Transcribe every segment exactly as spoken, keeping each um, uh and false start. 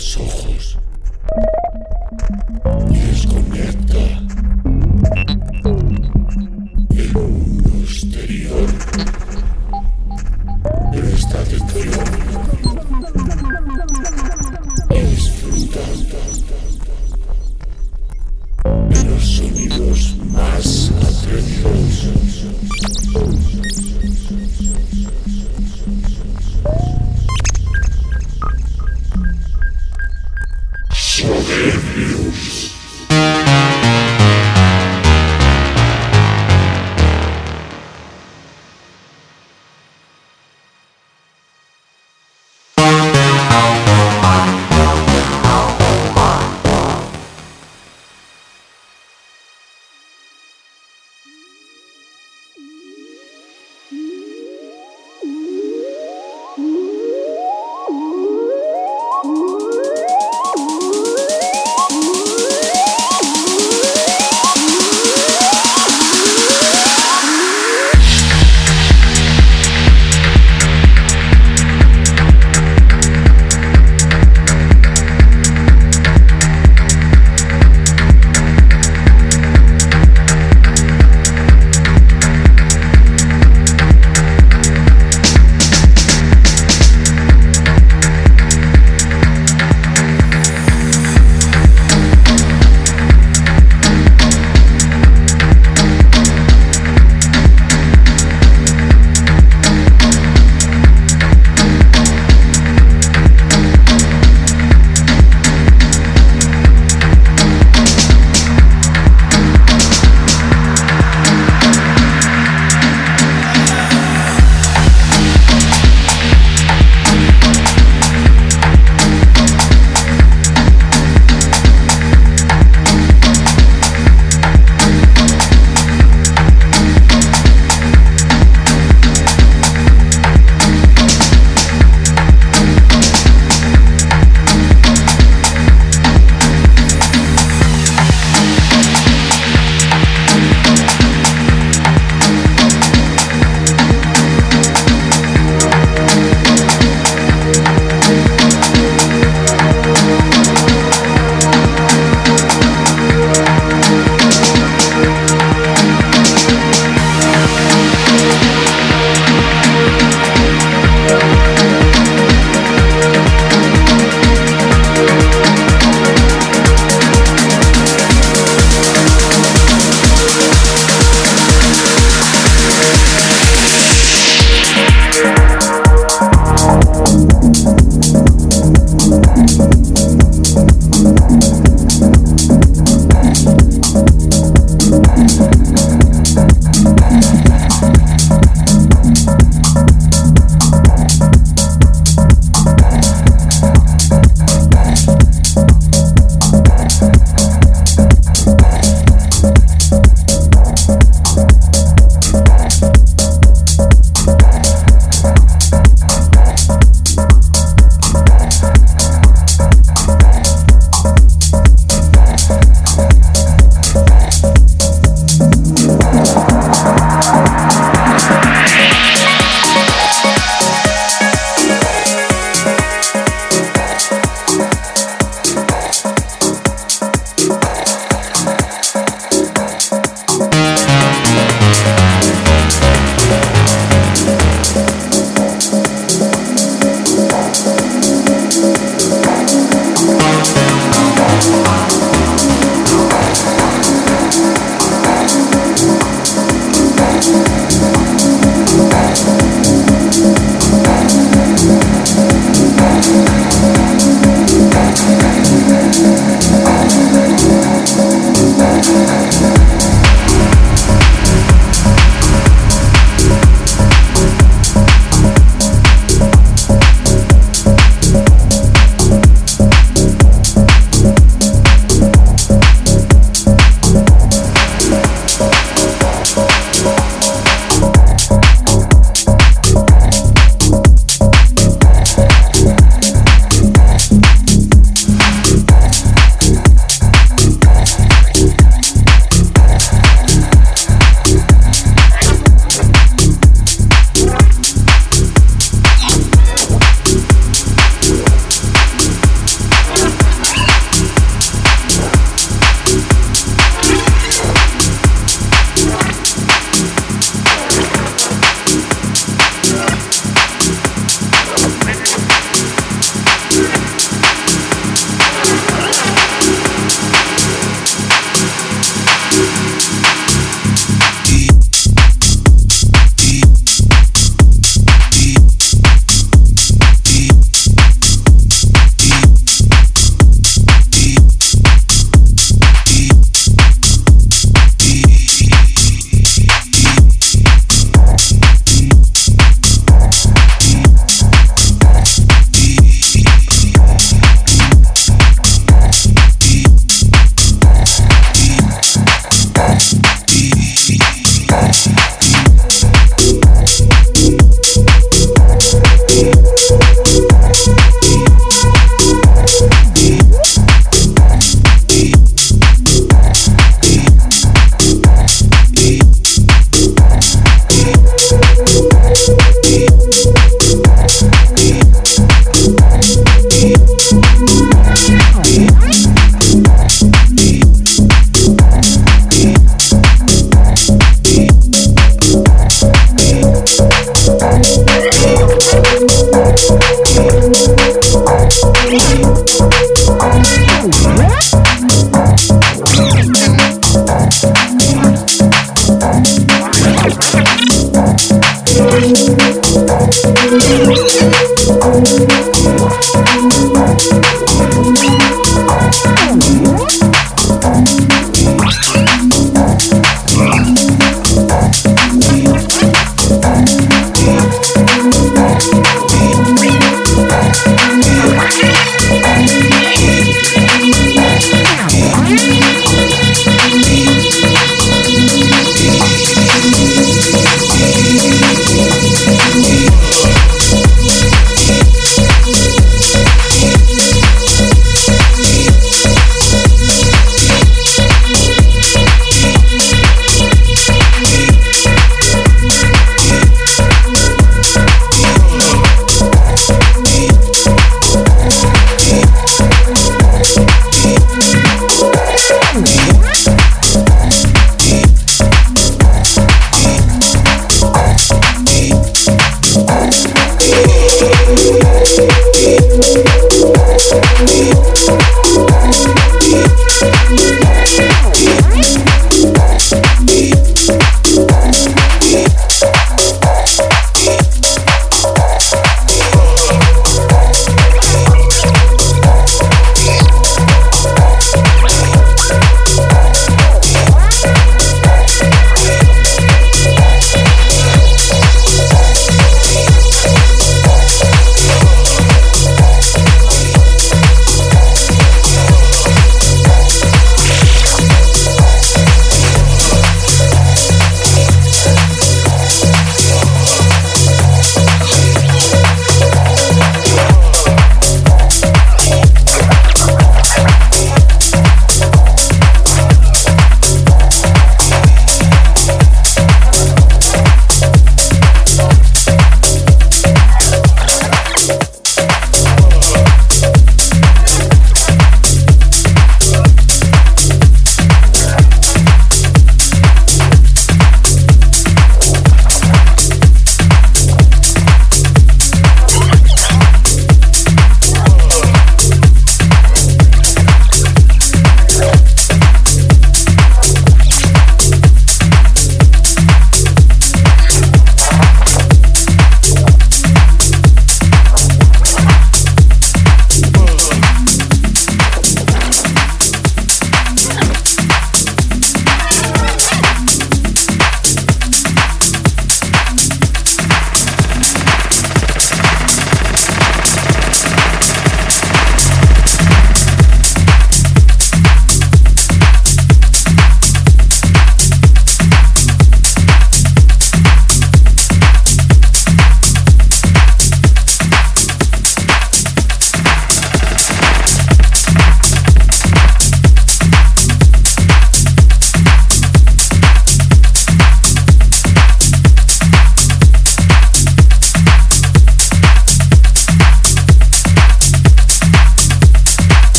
los ojos y desconecta el mundo exterior de esta atención y disfruta de los sonidos más atrevidos. Soberbios.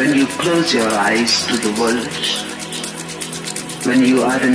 When you close your eyes to the world, when you are in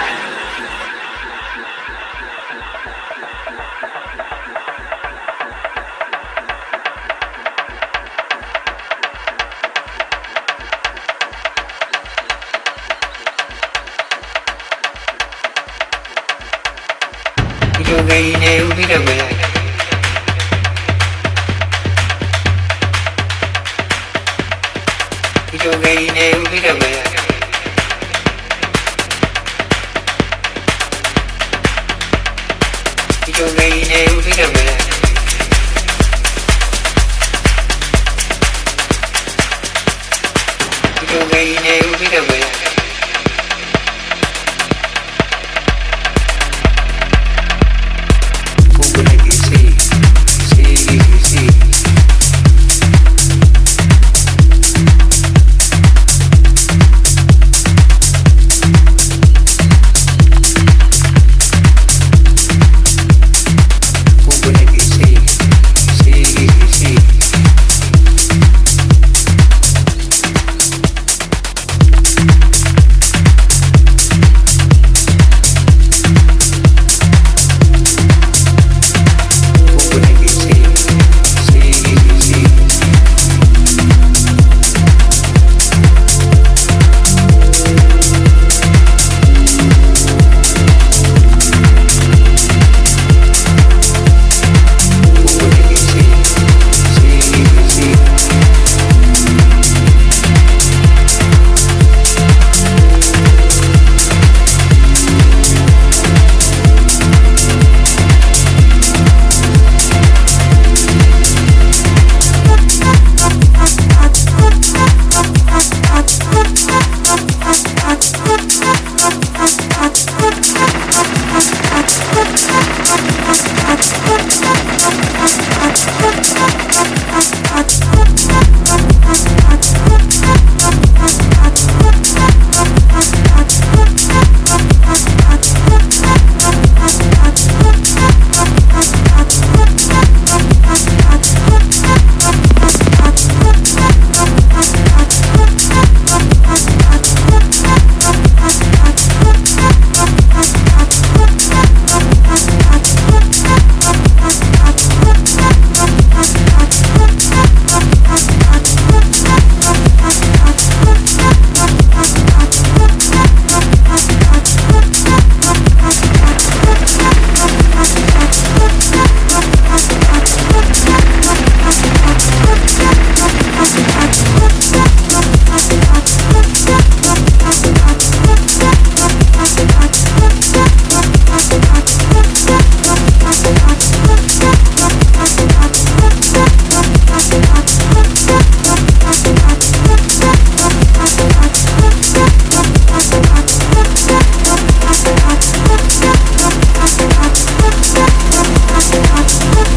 Yogi ne ubira gaya. Yogi ne ubira gaya. Yogi ne ubira gaya. Yogi ne ubira gaya. We'll be right back.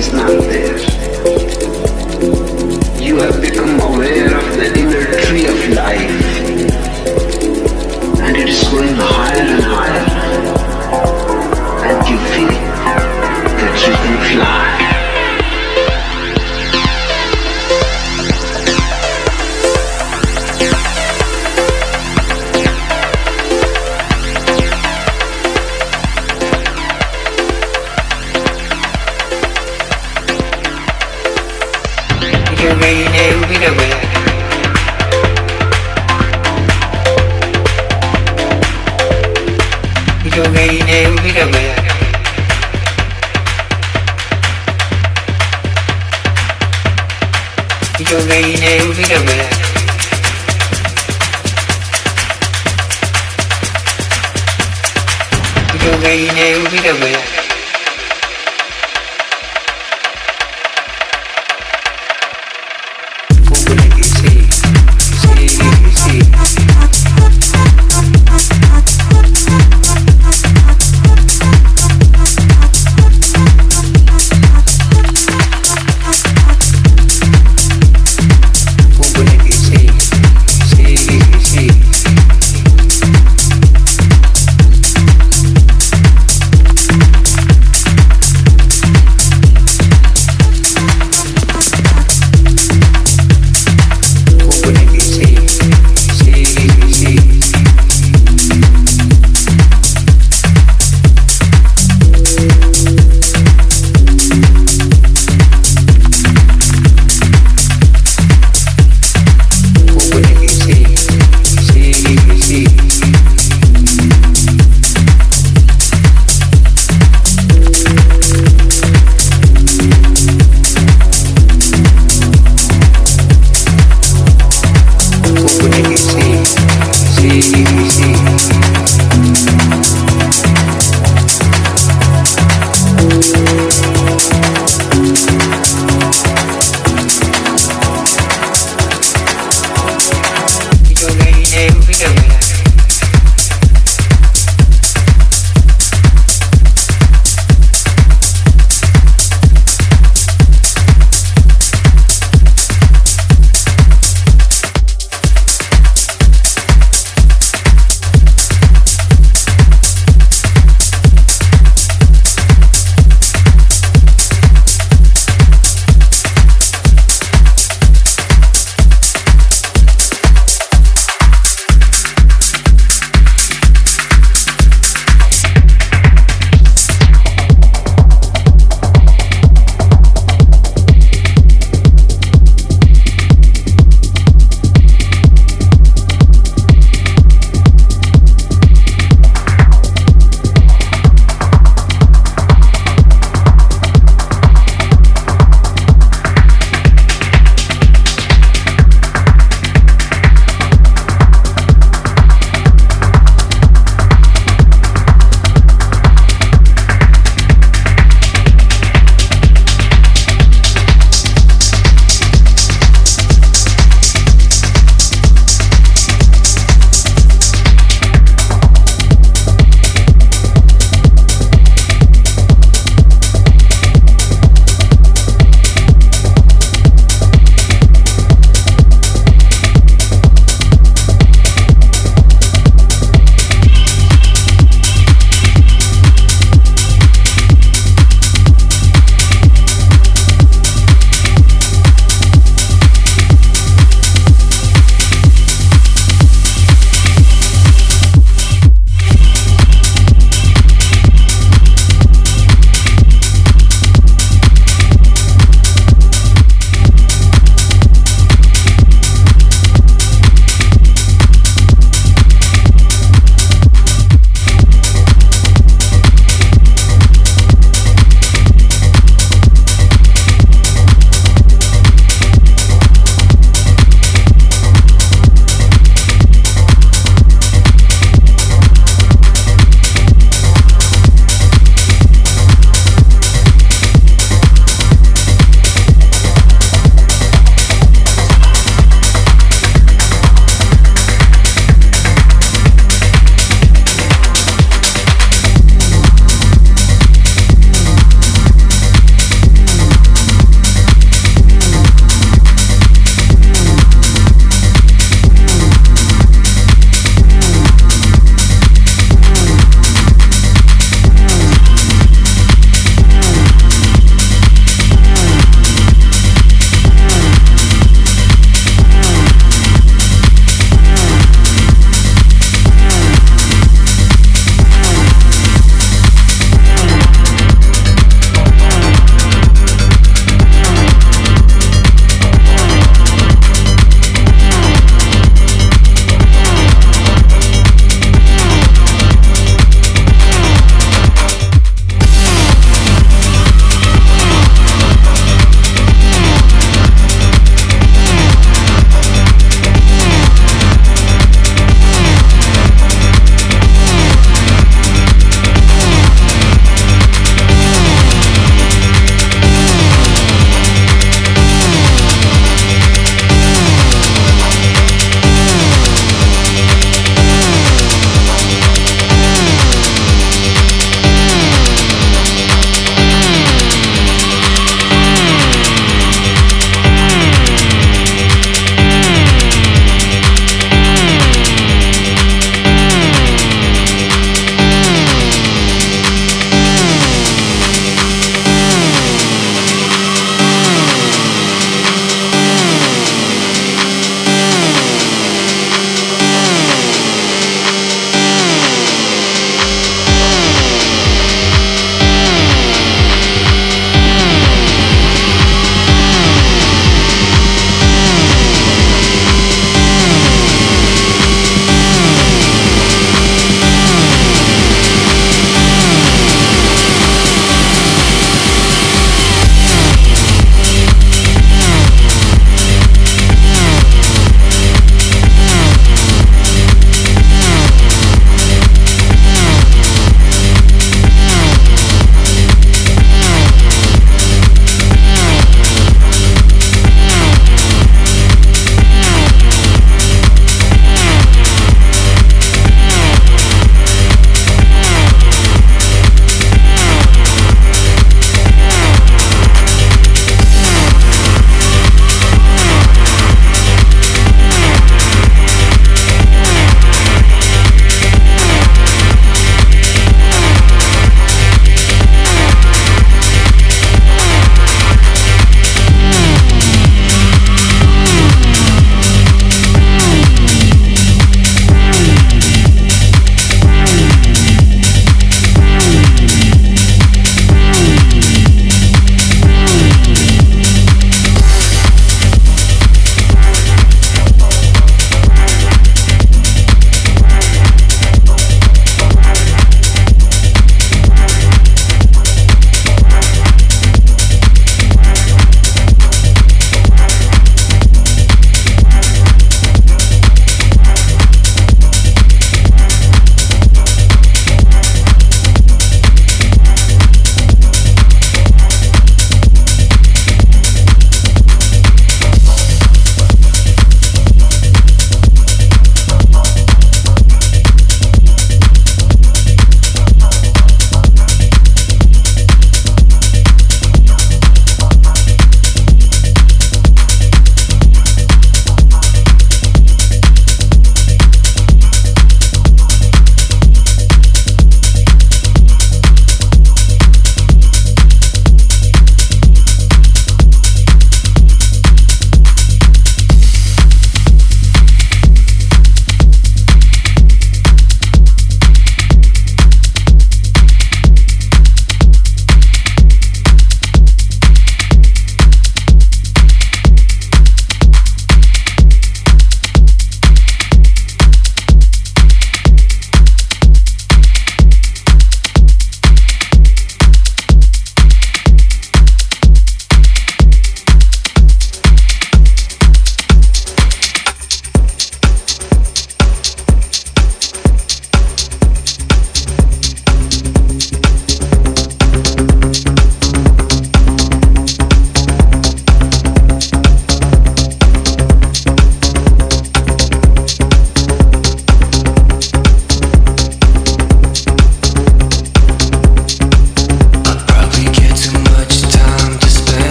is not there. You have become aware of the inner tree of life, and it is going higher and higher, and you feel that you can fly.